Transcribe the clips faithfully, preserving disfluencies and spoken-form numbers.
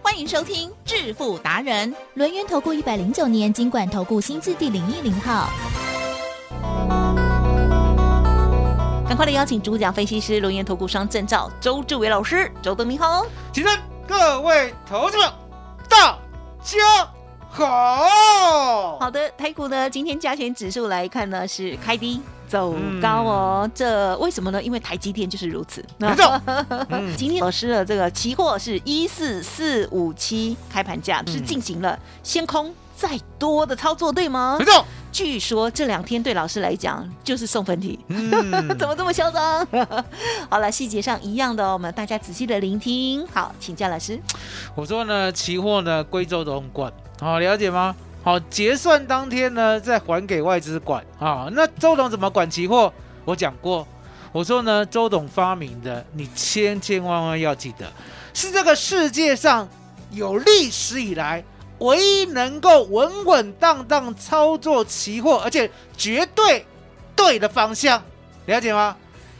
欢迎收听致富达人。轮源投顾一百零九年金管投顾新字第零一零号。赶快的邀请主讲分析师轮源投顾商证照周致伟老师，周董你好。请问各位投资者大家好。好的，台股呢今天加权指数来看呢是开低走高哦、嗯，这为什么呢？因为台积电就是如此。没错，嗯、今天老师的这个期货是一四四五七开盘价、嗯，是进行了先空再多的操作，对吗？没错。据说这两天对老师来讲就是送分题，嗯、怎么这么嚣张？好了，细节上一样的、哦，我们大家仔细的聆听。好，请教老师。我说呢，期货呢归周董管，好、哦、了解吗？好，结算当天呢，再还给外资管啊。那周董怎么管期货？我讲过，我说呢，周董发明的，你千千万万要记得，是这个世界上有历史以来唯一能够稳稳当当操作期货，而且绝对对的方向，了解吗？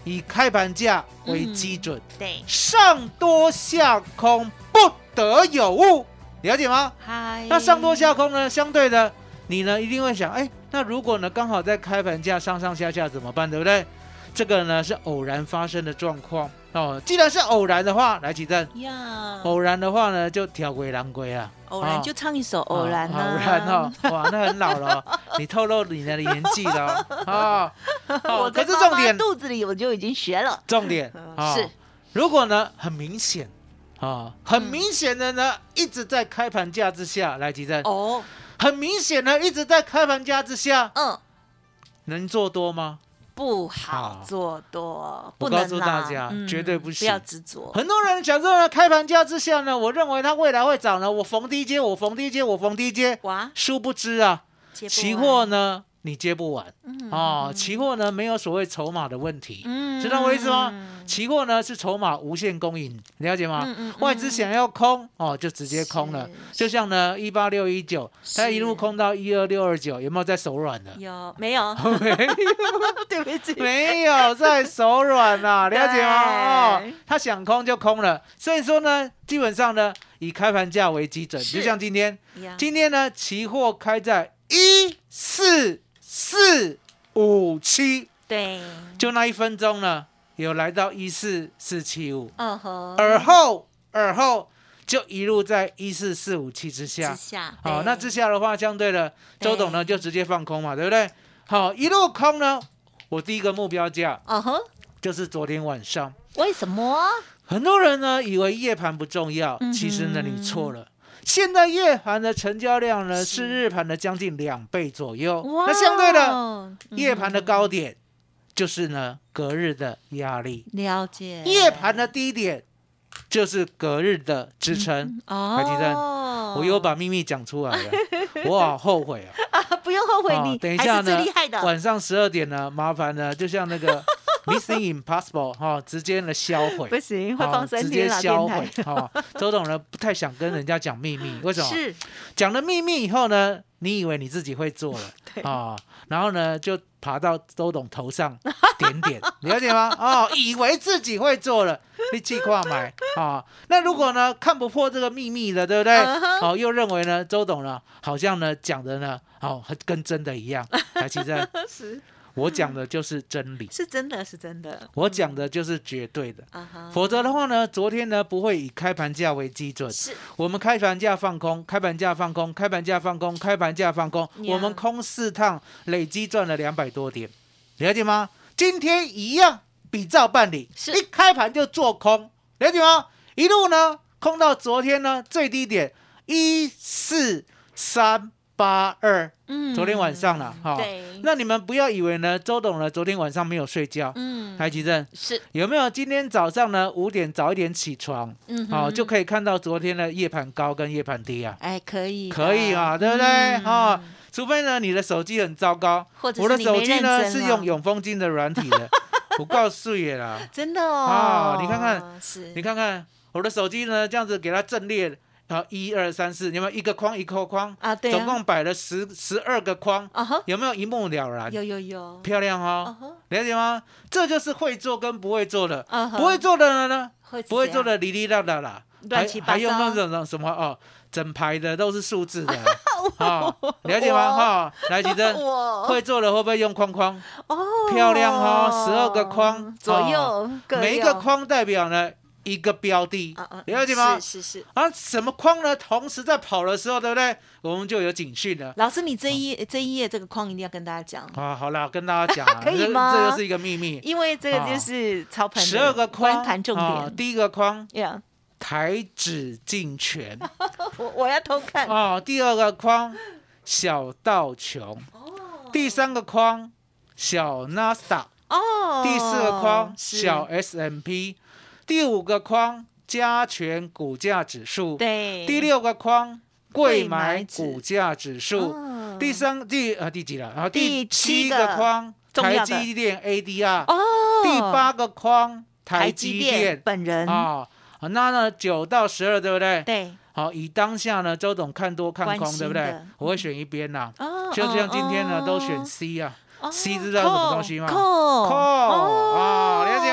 以开盘价为基准，嗯、对，上多下空不得有误。了解吗？ Hi、那上多下空呢？相对的，你呢一定会想，哎，那如果呢刚好在开盘价上上下下怎么办？对不对？这个呢是偶然发生的状况哦。既然是偶然的话，来举证。Yeah. 偶然的话呢，就挑鬼狼鬼啊。偶然就唱一首偶然啊。哦、偶然哦，哇，那很老了、哦，你透露你的年纪了啊、哦哦。我在妈妈肚子里我就已经学了。重点、哦、是，如果呢很明显。哦、很明显的呢、嗯，一直在开盘价之下来提振。哦，很明显的一直在开盘价之下。嗯，能做多吗？不好做多，不能啦。我告诉大家、嗯，绝对不行。不要执着。很多人想说呢，开盘价之下呢，我认为它未来会涨呢，我逢低接，我逢低接，我逢低接。哇！殊不知啊，期货呢，你接不完。嗯。哦，期货呢，没有所谓筹码的问题。嗯。知道我意思吗？嗯期货呢是筹码无限供应，了解吗？嗯嗯嗯外资想要空哦，就直接空了。就像呢一八六一九，它一路空到一二六二九，有没有在手软的？有没有？没有，对不起，没有在手软啊，了解吗？哦，他想空就空了。所以说呢，基本上呢以开盘价为基准，就像今天，今天呢期货开在一四四五七，对，就那一分钟呢。有来到一四四七五，而后而后就一路在一四四五七之下，之下好，那之下的话，相对的周董呢就直接放空嘛，对不对？好，一路空呢，我第一个目标价，嗯哼，就是昨天晚上。为什么？很多人呢以为夜盘不重要，其实呢你错了。嗯现在夜盘的成交量呢是日盘的将近两倍左右，那相对的夜盘的高点。嗯就是呢，隔日的压力，了解。夜盘的低点就是隔日的支撑、嗯。哦，我又把秘密讲出来了，我好后悔啊！啊，不用后悔你，哦、等一下呢，晚上十二点呢，麻烦呢，就像那个 Mission Impossible 哈、哦，直接呢销毁，不行，会放三天了，电台。哦、周董呢不太想跟人家讲秘密，为什么？是讲了秘密以后呢，你以为你自己会做了啊、哦？然后呢就。爬到周董头上点点，了解吗？哦，以为自己会做了，你气挂买啊。那如果呢看不破这个秘密的，对不对？哦，又认为呢周董呢好像呢讲的呢哦跟真的一样。来，其实我讲的就是真理，是真的是真的，我讲的就是绝对的。嗯、否则的话呢，昨天呢不会以开盘价为基准，我们开盘价放空，开盘价放空，开盘价放空，开盘价放空，yeah. 我们空四趟，累积赚了两百多点，了解吗？今天一样，比照办理，一开盘就做空，了解吗？一路呢空到昨天呢最低点一四三。八二，嗯，昨天晚上了哈、哦。那你们不要以为呢，周董呢昨天晚上没有睡觉，嗯，台积电是有没有？今天早上呢五点早一点起床，嗯，好、哦、就可以看到昨天的夜盘高跟夜盘低啊，哎，可以，可以啊，对不对？啊、嗯哦，除非呢你的手机很糟糕，或者我的手机呢是用永丰金的软体的，我告诉你啦，真的哦，哦你看看，你看看我的手机呢这样子给它阵列。好，一二三四，有没有一个框一个框啊？对啊，总共摆了十十二个框， uh huh、有没有一目了然？有有有，漂亮哦， uh huh、了解吗？这就是会做跟不会做的， uh huh、不会做的呢，不会做的哩哩啦啦啦，乱七八糟，还有那种什么哦，整排的都是数字的。哦，了解吗？哈，来举证，会做的会不会用框框？哦，漂亮哦，十二个框左右，每一个框代表呢。一个标的，了解吗？是是是。啊，什么框呢？同时在跑的时候，对不对？我们就有警讯了。老师，你这一这一页这个框一定要跟大家讲啊！好啦，跟大家讲，可以吗？这就是一个秘密，因为这个就是操盘十二个框盘重点。第一个框，台指进权，我我要偷看哦。第二个框，小道琼。第三个框，小纳斯达。哦。第四个框，小 S and P。第五个框加权股价指数，对。第六个框贵买股价指数，哦、第三第啊第几了？然后第七个框台积电 A D R， 哦。第八个框台积电本人啊、哦，那呢九到十二对不对？对。好，以当下呢，周董看多看空对不对？我会选一边啦、啊，哦、就像今天呢、哦、都选 C 啊。C 知道什么东西吗？扣哦，了解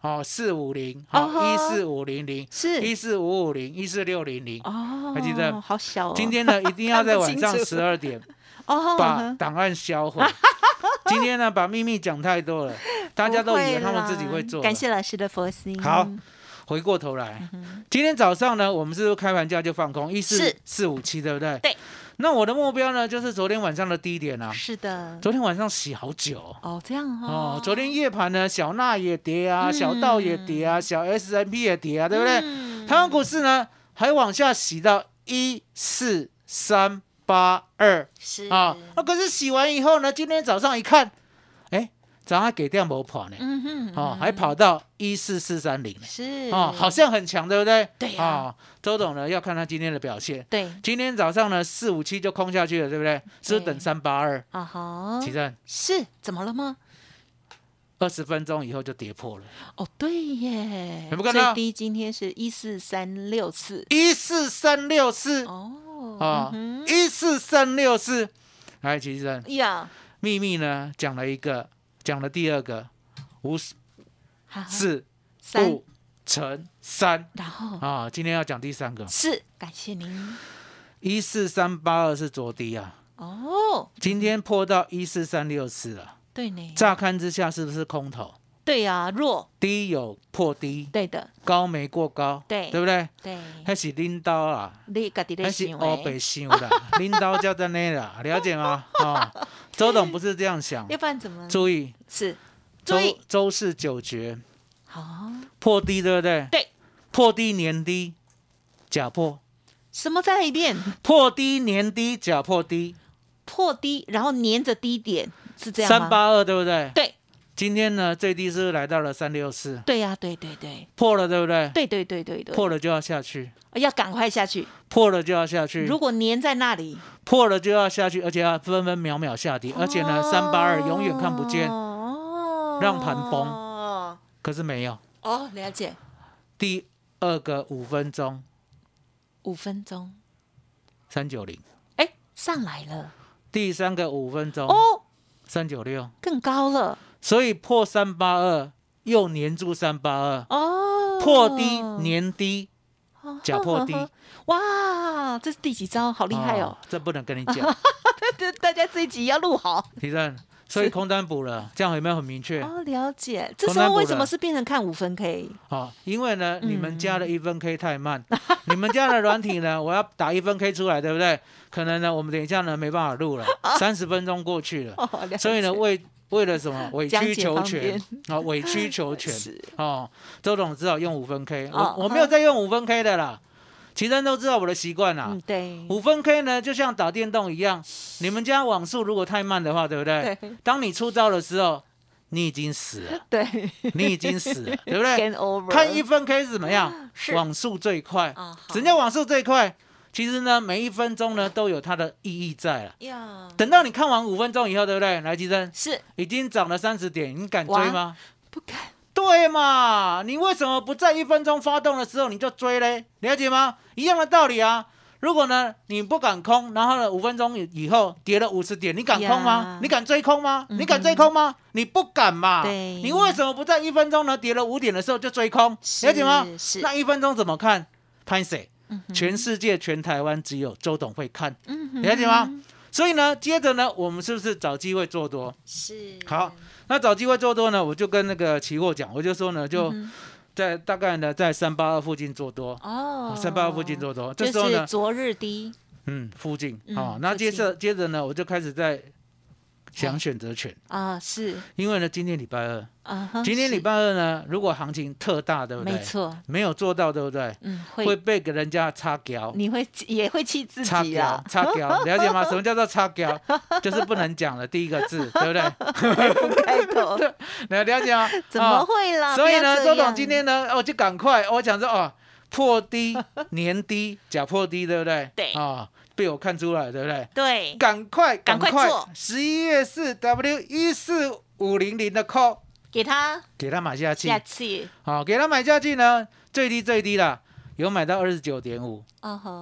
哦，四五零，好，一四五零零，是，一四五五零，一四六零零，哦，还记得？好小哦。今天呢，一定要在晚上十二点，哦，把档案销毁。今天呢，把秘密讲太多了，大家都以为他们自己会做。感谢老师的佛心。好，回过头来，今天早上呢，我们是不是开盘价就放空一四四五七，对不对？对。那我的目标呢，就是昨天晚上的低点啊。是的。昨天晚上洗好久。哦，这样哦。哦，昨天夜盘呢，小纳也跌啊，小道也跌啊，小 S and P 也跌啊，对不对？台湾股市呢，还往下洗到一四三八二。是啊。那可是洗完以后呢，今天早上一看，哎，早上给掉没跑呢。嗯哼。哦，还跑到一四四三零呢。是。哦，好像很强，对不对？对啊。周董呢，要看他今天的表现。对，今天早上呢，四五七就空下去了，对不对？是不是等三八二啊？好，起身是怎么了吗？二十分钟以后就跌破了。哦，对耶，有没有看到？最低今天是一四三六四，一四三六四哦啊，一四三六四。来，起身呀，秘密呢讲了一个，讲了第二个，五四五。乘三，然后啊，今天要讲第三个，是感谢您。一四三八二是昨低啊，哦，今天破到一四三六四了，对呢。乍看之下是不是空头？对呀，弱低有破低，对的，高没过高，对，对不对？对，还是拎刀啊，还是欧北想啦，拎刀叫在那啦，了解吗？啊，周董不是这样想，要不然怎么？注意是，周周氏九绝。好，破低对不对？对，破低年低，假破。什么？再一遍。破低年低，假破低。破低，然后粘着低点，是这样吗？三八二对不对？对。今天呢，最低是不是来到了三六四？对呀，对对对。破了对不对？对对对对对。破了就要下去。要赶快下去。破了就要下去。如果粘在那里，破了就要下去，而且要分分秒秒下跌，而且呢，三八二永远看不见，让盘崩。可是没有哦，了解。第二个五分钟，五分钟，三九零，哎，上来了。第三个五分钟哦，三九六，更高了。所以破三八二又粘住三八二哦，破低粘低，假破低。哇，这是第几招？好厉害哦！这不能跟你讲，大家这一集要录好。李正。所以空单补了，这样有没有很明确？哦，了解。这时候为什么是变成看五分 K？ 哦，因为呢，你们家的一分 K 太慢，你们家的软体呢，我要打一分 K 出来，对不对？可能呢，我们等一下呢没办法录了，三十分钟过去了，所以呢，为为了什么委曲求全啊？委曲求全哦。周董知道用五分 K， 我我没有在用五分 K 的啦。其他人都知道我的习惯啦。对，五分 K 呢，就像打电动一样，你们家网速如果太慢的话，对不对？当你出招的时候，你已经死了。对，你已经死了，对不对？看一分 K 是怎么样，网速最快。什么叫网速最快？其实呢，每一分钟呢都有它的意义在了。Yeah. 等到你看完五分钟以后，对不对？来，吉珍是已经涨了三十点，你敢追吗？不敢。对嘛？你为什么不在一分钟发动的时候你就追嘞？了解吗？一样的道理啊。如果呢你不敢空，然后呢五分钟以后跌了五十点，你敢空吗？ Yeah. 你敢追空吗？你敢追空吗？嗯、你不敢嘛。你为什么不在一分钟呢跌了五点的时候就追空？了解吗？那一分钟怎么看？拍谁？全世界、全台湾只有周董会看，了解吗？所以呢，接着呢，我们是不是找机会做多？是。好，那找机会做多呢，我就跟那个期货讲，我就说呢，就在大概呢，在三八二附近做多。哦。三八二附近做多，这时候呢，昨日低。嗯，附近。好，那接着接着呢，我就开始在想选择权啊，是。因为呢，今天礼拜二。今天礼拜二呢，如果行情特大，对不对？没错，没有做到，对不对？嗯，会会被给人家插脚，你会也会气自己啊，插脚，了解吗？什么叫做插脚？就是不能讲的第一个字，对不对？不开口，了解吗？怎么会啦？所以呢，周董今天呢，我就赶快，我想说哦，破低年低假破低，对不对？对啊。被我看出来，对不对？对，赶快赶快做！十一月四 W 一四五零零的 call， 给他给他买下去，下去好，给他买下去呢，最低最低啦，有买到二十九点五，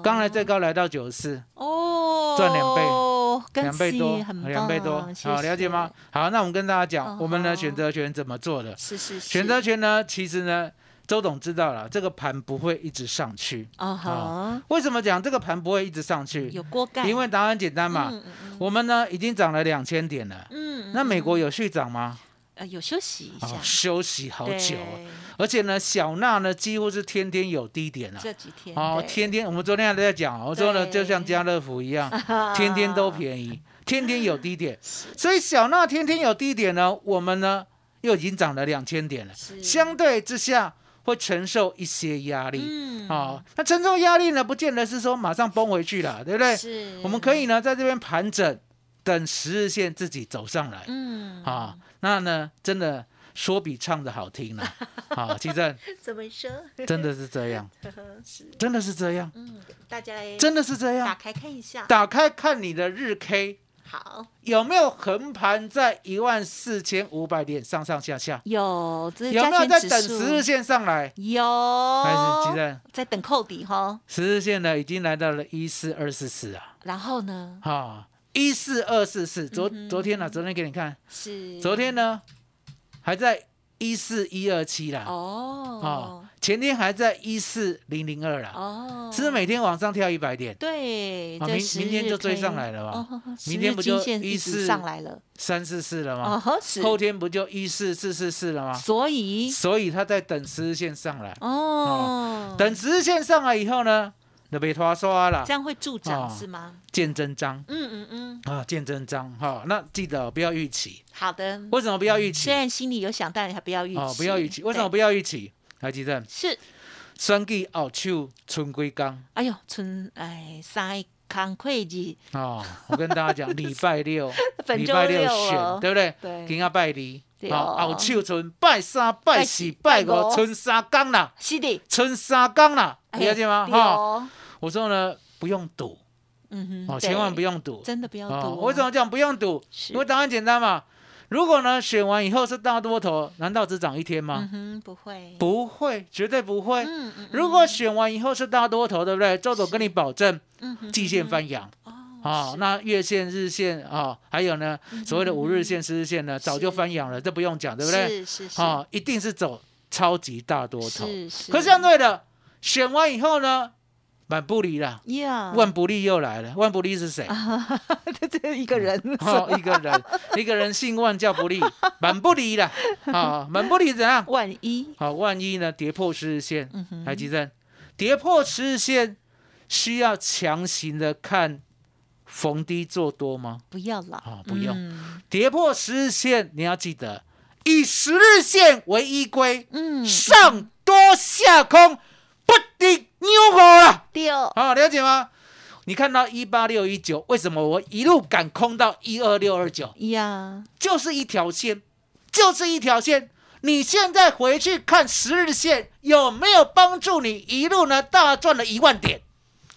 刚才最高来到九四，哦，赚两倍，两倍多，两倍多，好，了解吗？好，那我们跟大家讲，我们呢选择权怎么做的？是是是，选择权呢，其实呢。周董知道了，这个盘不会一直上去。哦好，为什么讲这个盘不会一直上去？有锅盖。因为答案简单嘛，我们呢已经涨了两千点了。嗯，那美国有续涨吗？呃，有休息一下。休息好久，而且呢，小纳呢几乎是天天有低点了。这几天。哦，天天，我们昨天还在讲，我说呢，就像家乐福一样，天天都便宜，天天有低点，所以小纳天天有低点呢，我们呢又已经涨了两千点了，相对之下。会承受一些压力，嗯，哦，那承受压力呢，不见得是说马上崩回去了，对不对？是，我们可以呢，在这边盘整，等十日线自己走上来，嗯，啊、哦，那呢，真的说比唱的好听了，啊、哦，其实怎么说，真的是这样，真的是这样，嗯，大家真的是这样，打开看一下，打开看你的日 K。好，有没有横盘在一万四千五百点上上下下？有，有没有在等十日线上来？有，还是几阵？在等扣底哈。十日线呢，已经来到了一四二四四啊。然后呢？哈，一四二四四，昨昨天呢、啊？昨天给你看，是昨天呢，还在一四一二七啦。哦。哦前天还在一四零零二啦，哦，是每天往上跳一百点，对，明明天就追上来了嘛，明天不就一四上来了，三四四了吗？后天不就一四四四四了吗？所以，所以他在等十日线上来，哦，等十日线上来以后呢，就被拖刷了，这样会助涨是吗？见真章，嗯嗯嗯，啊，见真章哈，那记得不要预期，好的，为什么不要预期？虽然心里有想，但还不要预期，哦，不要预期，为什么不要预期？台积电是选举后手剩几天？哎呦，剩哎三工作日哦。我跟大家讲，礼拜六，礼拜六选，对不对？对，今仔拜二，好，后手剩拜三、拜四、拜五，剩三天啦。是的，剩三天啦，了解吗？哈，我说呢，不用赌，嗯哼，千万不用赌，真的不要赌。为什么讲不用赌？因为答案简单嘛。如果呢，选完以后是大多头，难道只涨一天吗？嗯哼，不会，不会，绝对不会。嗯嗯。如果选完以后是大多头，对不对？周总跟你保证，季线翻扬。哦，那月线、日线啊，还有呢，所谓的五日线、十日线呢，早就翻扬了，这不用讲，对不对？是是。啊，一定是走超级大多头。是是。可是相对的，选完以后呢？满不利啦，万不利又来了。万不利是谁？这一个人，哦，一个人，一个人姓万叫不利，满不利啦。啊，满不利怎样？万一好，万一呢？跌破十日线，台积电跌破十日线，需要强行的看逢低做多吗？不要了，哦、不用、嗯。跌破十日线，你要记得以十日线为依归，嗯，上多下空，不敌牛股了。对，好，了解吗？你看到一八六一九，为什么我一路敢空到一二六二九？呀，就是一条线，就是一条线。你现在回去看十日线有没有帮助你一路呢大赚了一万点？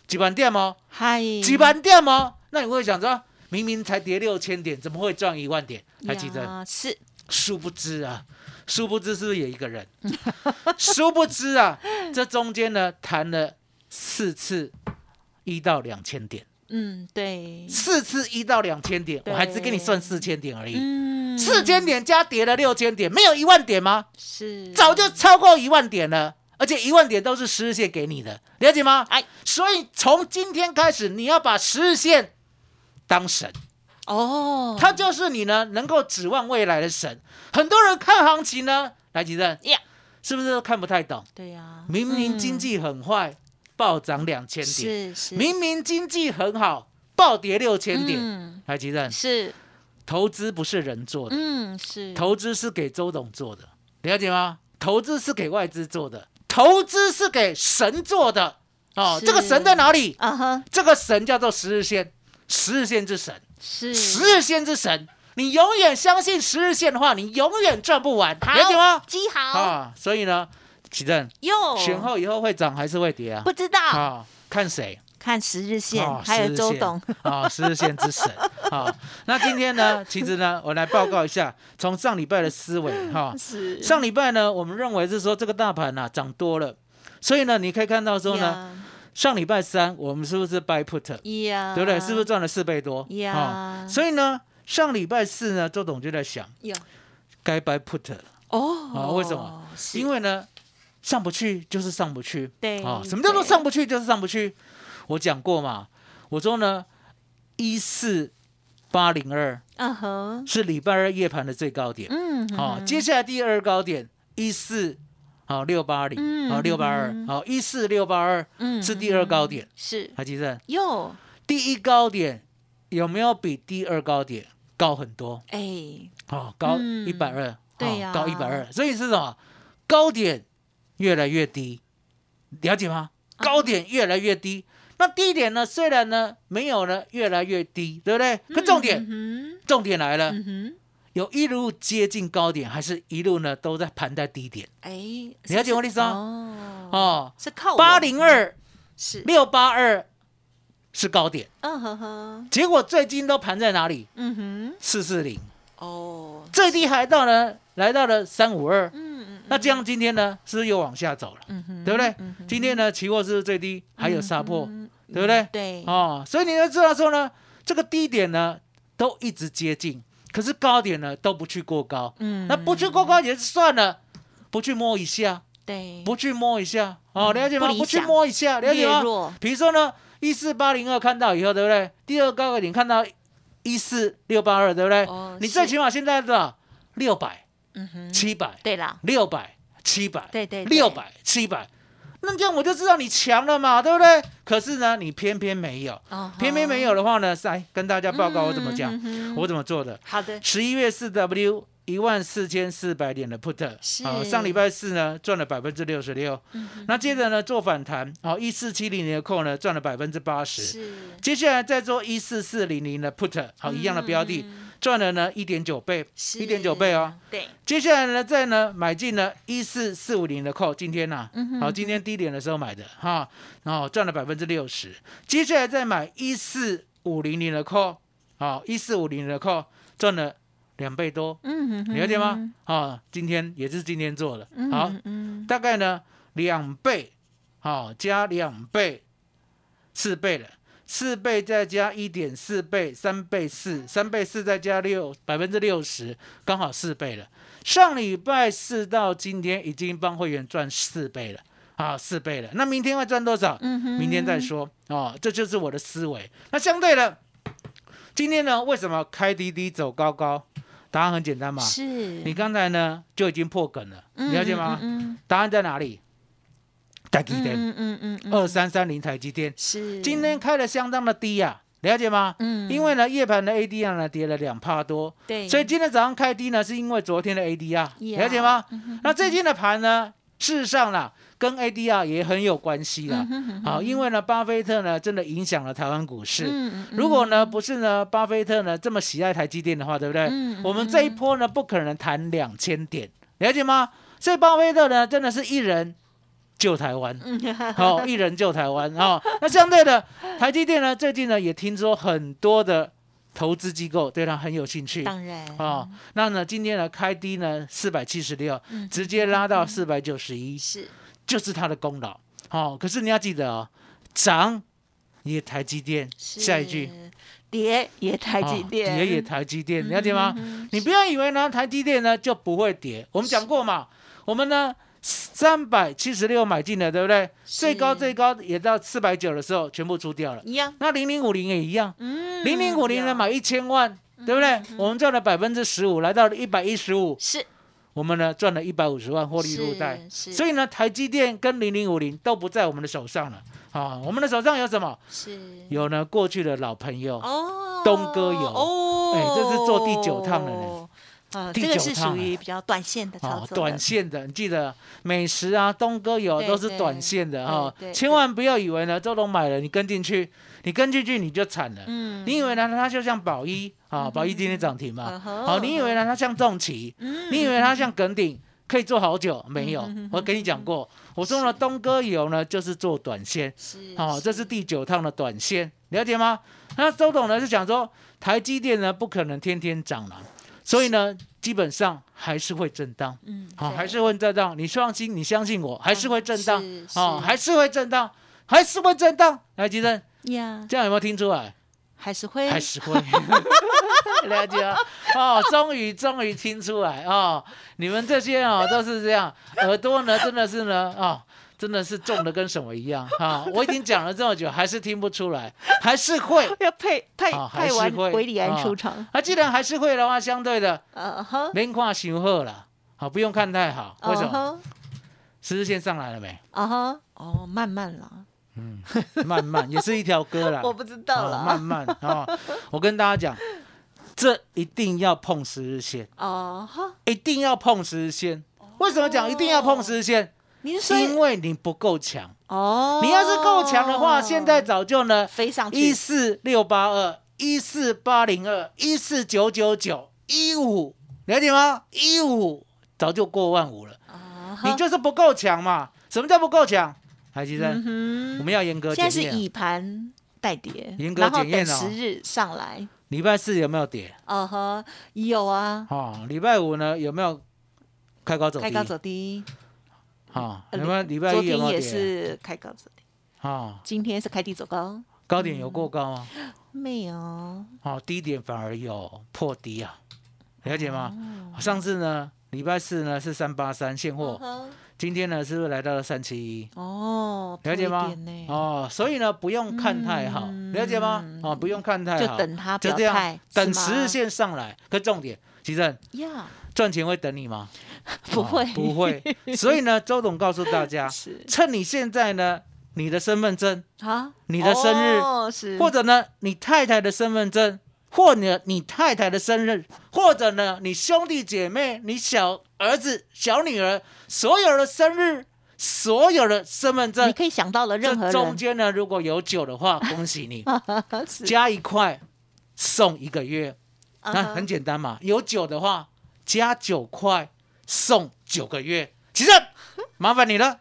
几万点吗？嗨，几万点吗？那你会想说，明明才跌六千点，怎么会赚一万点？还记得？是。殊不知啊，殊不知是不是有一个人？殊不知啊，这中间呢谈了四次一到两千点。嗯，对，四次一到两千点，我还是给你算四千点而已。嗯，四千点加跌了六千点，没有一万点吗？是，早就超过一万点了，而且一万点都是十日线给你的，了解吗？哎，所以从今天开始，你要把十日线当神哦，它就是你呢能够指望未来的神。很多人看行情呢，来吉正， yeah. 是不是都看不太懂？对呀、啊，明明经济很坏。嗯，暴涨两千点，明明经济很好，暴跌六千点，来、嗯，吉正，是投资不是人做的，嗯，是投资是给周董做的，了解吗？投资是给外资做的，投资是给神做的，哦，这个神在哪里？啊哈，这个神叫做十日线，十日线之神，是十日线之神。你永远相信十日线的话，你永远赚不完，了解吗？基好啊，所以呢。奇正，选后以后会涨还是会跌啊？不知道啊、哦，看谁？看十日线，哦、还有周董啊、哦，十日线之神啊、哦。那今天呢，其实呢，我来报告一下，从上礼拜的思维哈、哦，上礼拜呢，我们认为是说这个大盘啊涨多了，所以呢，你可以看到说呢， yeah. 上礼拜三我们是不是 buy put？、Yeah. 对不对？是不是赚了四倍多？ Yeah. 哦、所以呢，上礼拜四呢，周董就在想， yeah. 该 buy put 了、oh, 哦。为什么？因为呢。上不去就是上不去，对啊、哦，什么叫做上不去就是上不去？我讲过嘛，我说呢，一四八零二，嗯哼，是礼拜二夜盘的最高点，嗯，好、哦，接下来第二高点一四好六八零，好六八二，好一四六八二，嗯，是第二高点，是，还记得？有，第一高点有没有比第二高点高很多？哎，好、哦，高一百二，对呀、啊哦，高一百二，所以是什么？高点。越来越低，了解吗？高点越来越低，啊、那低点呢？虽然呢没有呢越来越低，对不对？可重点，嗯、重点来了、嗯，有一路接近高点，还是一路呢都在盘在低点？哎，你了解我的意思吗？哦，是靠八零二，是六八二，是高点。嗯哼哼。结果最近都盘在哪里？嗯哼，四四零。哦，最低还到呢，来到了三五二。那这样今天呢，是不是又往下走了？嗯、对不对、嗯？今天呢，期货是不是最低，还有杀破、嗯，对不对？对。哦，所以你要知道说呢，这个低点呢，都一直接近，可是高点呢，都不去过高。嗯。那不去过高也是算了，不去摸一下。对。不去摸一下，哦，了解吗？嗯、不, 不去摸一下，了解吗？比如说呢，一四八零二看到以后，对不对？第二高点看到一四六八二，对不对？哦、你最起码现在多少？六百。七百，对啦，六百，七百，对对，六百，七百，那这样我就知道你强了嘛，对不对？可是呢，你偏偏没有， uh-huh. 偏偏没有的话呢，来跟大家报告我怎么讲，嗯、我怎么做的。好的，十一月四 W 一万四千四百点的 put， 好、哦，上礼拜四呢赚了百分之六十六，那接着呢做反弹，好、哦，一四七零零的 call 呢赚了百分之八十，接下来再做一四四零零的 put， 好、哦，一样的标的。嗯赚了呢 一点九 倍 一点九 倍哦对接下来呢再呢买进了一四四五零的 call 今天啊、嗯哦、今天低点的时候买的哈然后赚了 百分之六十 接下来再买一四五零零的 call、哦、一四五零零的 call 赚了两倍多嗯你了解吗、哦、今天也是今天做的好、嗯嗯、大概呢两倍、哦、加两倍四倍了四倍再加 一点四 倍三倍四三倍四再加 百分之六十 刚好四倍了上礼拜四到今天已经帮会员赚四倍了啊四倍了那明天会赚多少、嗯、明天再说、哦、这就是我的思维那相对的今天呢为什么开低低走高高答案很简单嘛是你刚才呢就已经破梗了你了解吗、嗯嗯嗯、答案在哪里台积电，嗯嗯嗯，二三三零台积电是今天开的相当的低呀、啊，了解吗？嗯，因为呢，夜盘的 A D R 呢跌了 百分之二 多，对，所以今天早上开低呢，是因为昨天的 A D R， 了解吗？嗯、那最近的盘呢，事实上啦，跟 A D R 也很有关系啦。嗯、哼哼好，因为呢，巴菲特呢真的影响了台湾股市。嗯嗯、如果呢不是呢，巴菲特呢这么喜爱台积电的话，对不对？嗯嗯、我们这一波呢不可能谈两千点，了解吗？所以巴菲特呢真的是一人。救台湾，好、哦，一人救台湾啊、哦！那相对的，台积电呢，最近呢也听说很多的投资机构对它很有兴趣，当然啊、哦，那呢今天呢开低呢四百七十六，直接拉到四百九十一，是，就是它的功劳。好、哦，可是你要记得哦，涨也台积电，下一句跌也台积电，跌、哦、也台积电，了解吗？嗯、你不要以为呢台积电呢就不会跌，我们讲过嘛，我们呢。三百七十六买进的，对不对？最高最高也到四百九的时候，全部出掉了。一样。那零零五零也一样。嗯。零零五零呢，买一千万，对不对？嗯嗯、我们赚了百分之十五，来到了一百一十五。是。我们呢赚了一百五十万获利入袋。所以呢，台积电跟零零五零都不在我们的手上了。啊，我们的手上有什么？是。有呢，过去的老朋友。哦。东哥有。哦。哎，这是做第九趟了呢。呃，这个是属于比较短线的操作的、哦，短线的，你记得美食啊、东哥有都是短线的哈、哦，千万不要以为呢，周董买了你跟进去，你跟进去你就惨了，嗯、你以为呢它就像宝一啊，宝一今天涨停嘛，好、嗯哦，你以为呢它像重旗，嗯、你以为它像耿鼎可以做好久，没有，嗯、我跟你讲过，我说呢东哥有呢就是做短线，好、哦，这是第九趟的短线，了解吗？那周董呢是想说台积电呢不可能天天涨了。所以呢，基本上还是会震荡，嗯，好、哦，还是会震荡。你放心，你相信我，还是会震荡，嗯、哦，还是会震荡，还是会震荡。来，吉珍，呀，这样有没有听出来？还是会，还是会，了解啊。哦，终于，终于听出来哦，你们这些哦都是这样，耳朵呢真的是呢哦。真的是重的跟什么一样啊！我已经讲了这么久，还是听不出来，还是会要配配配完回礼安出场。啊，既然还是会的话，相对的，连看伤好了，好不用看太好。为什么？十日线上来了没？啊哈，哦，慢慢了，嗯，慢慢也是一条歌啦。我不知道了，慢慢啊，我跟大家讲，这一定要碰十日线哦，一定要碰十日线。为什么讲一定要碰十日线？因为你不够强哦，你要是够强的话，现在早就呢飞上去一四六八二、一四八零二、一四九九九、一五，了解吗？一五早就过万五了，你就是不够强嘛？什么叫不够强？海基生，我们要严格检验，现在是以盘代跌，严格检验哦，十日上来，礼拜四有没有跌？哦呵，有啊。哦，礼拜五呢有没有开高走低？开高走低。好，你们礼拜一有没有跌？昨天也是开高走低。好，今天是开低走高。高点有过高吗？没有。好，低点反而有破低啊，了解吗？上次呢，礼拜四呢是三八三现货，今天呢是不是来到了三七一？哦，了解吗？哦，所以呢不用看太好，了解吗？哦，不用看太好，就等它表态，等十日线上来。可重点，其实呀。赚钱会等你吗？不会、哦，不会。所以呢，周董告诉大家，趁你现在呢，你的身份证啊，你的生日，哦、或者呢，你太太的身份证，或者你太太的生日，或者呢，你兄弟姐妹、你小儿子、小女儿，所有的生日，所有的身份证，你可以想到了任何人。这中间呢，如果有酒的话，恭喜你，加一块送一个月，那很简单嘛。有酒的话。加九块送九个月，其实麻烦你了。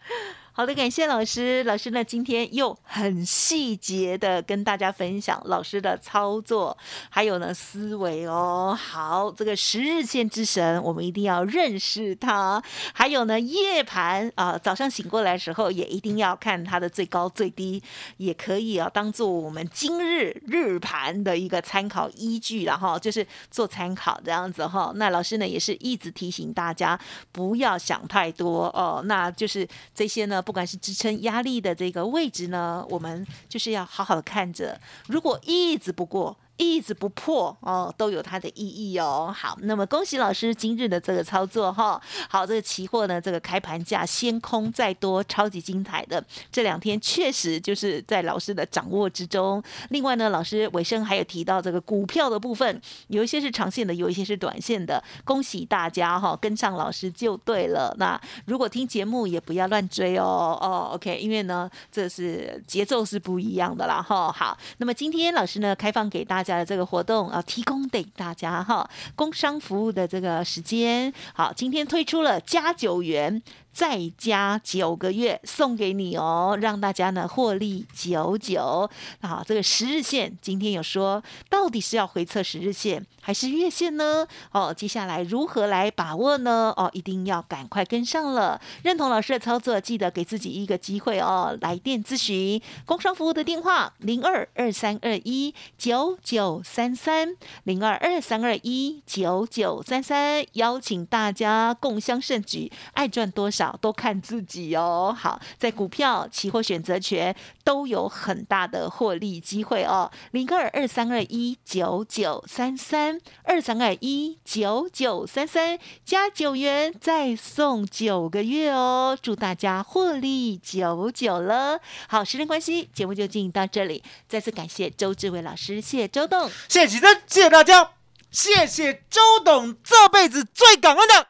好的，感谢老师。老师呢，今天又很细节的跟大家分享老师的操作，还有呢思维哦。好，这个十日线之神，我们一定要认识它。还有呢，夜盘啊、呃，早上醒过来的时候也一定要看它的最高最低，也可以啊当做我们今日日盘的一个参考依据啦，然后就是做参考这样子哈、哦。那老师呢也是一直提醒大家不要想太多哦，那就是这些呢。不管是支撑压力的这个位置呢，我们就是要好好的看着。如果一直不过，一直不破哦，都有它的意义哦。好，那么恭喜老师今日的这个操作哈。好，这个期货呢，这个开盘价先空再多，超级精彩的。这两天确实就是在老师的掌握之中。另外呢，老师尾声还有提到这个股票的部分，有一些是长线的，有一些是短线的。恭喜大家哈，跟上老师就对了。那如果听节目也不要乱追哦哦 ，OK， 因为呢，这是节奏是不一样的啦哈。好，那么今天老师呢开放给大家的这个活动啊，提供给大家哈工商服务的这个时间。好，今天推出了加九元。再加九个月送给你哦，让大家呢获利九九。好，这个十日线今天有说，到底是要回测十日线还是月线呢？哦，接下来如何来把握呢？哦，一定要赶快跟上了。认同老师的操作，记得给自己一个机会哦。来电咨询，工商服务的电话零二二三二一九九三三零二二三二一九九三三，邀请大家共襄盛举，爱赚多少？都看自己哦。好，在股票、期货、选择权都有很大的获利机会哦。零二二三二一九九三三二三二一九九三三加九元再送九个月哦，祝大家获利九九了。好，时间关系，节目就进行到这里。再次感谢周致伟老师，谢谢周董，谢谢启真，谢谢大家，谢谢周董，这辈子最感恩的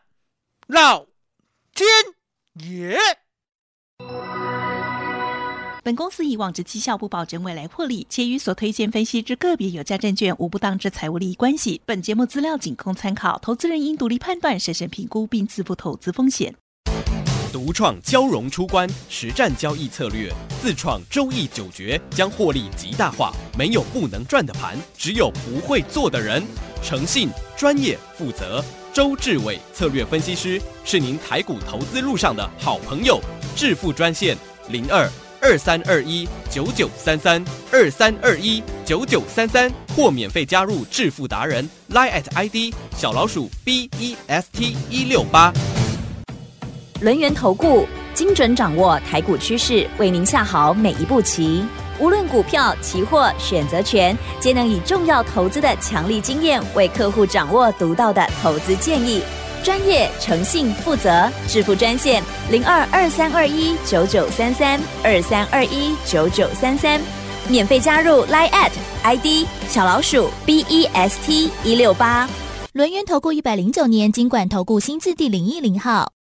老天爷。本公司以往之绩效不保证未来获利，且与所推荐分析之个别有价证券无不当之财务利益关系。本节目资料仅供参考，投资人应独立判断、审慎评估并自负投资风险。独创交融出关实战交易策略，自创周易九诀，将获利极大化。没有不能赚的盘，只有不会做的人。诚信、专业、负责，周致伟策略分析师是您台股投资路上的好朋友。致富专线零二二三二一九九三三二三二一九九三三，或免费加入致富达人 Line at I D 小老鼠 B E S T 一六八。轮源投顾精准掌握台股趋势，为您下好每一步棋。无论股票、期货、选择权，皆能以重要投资的强力经验，为客户掌握独到的投资建议。专业、诚信、负责，致富专线零二二三二一九九三三二三二一九九三三，免费加入 Line at I D 小老鼠 B E S T 一六八。轮源投顾一百零九年金管投顾新字第零一零号。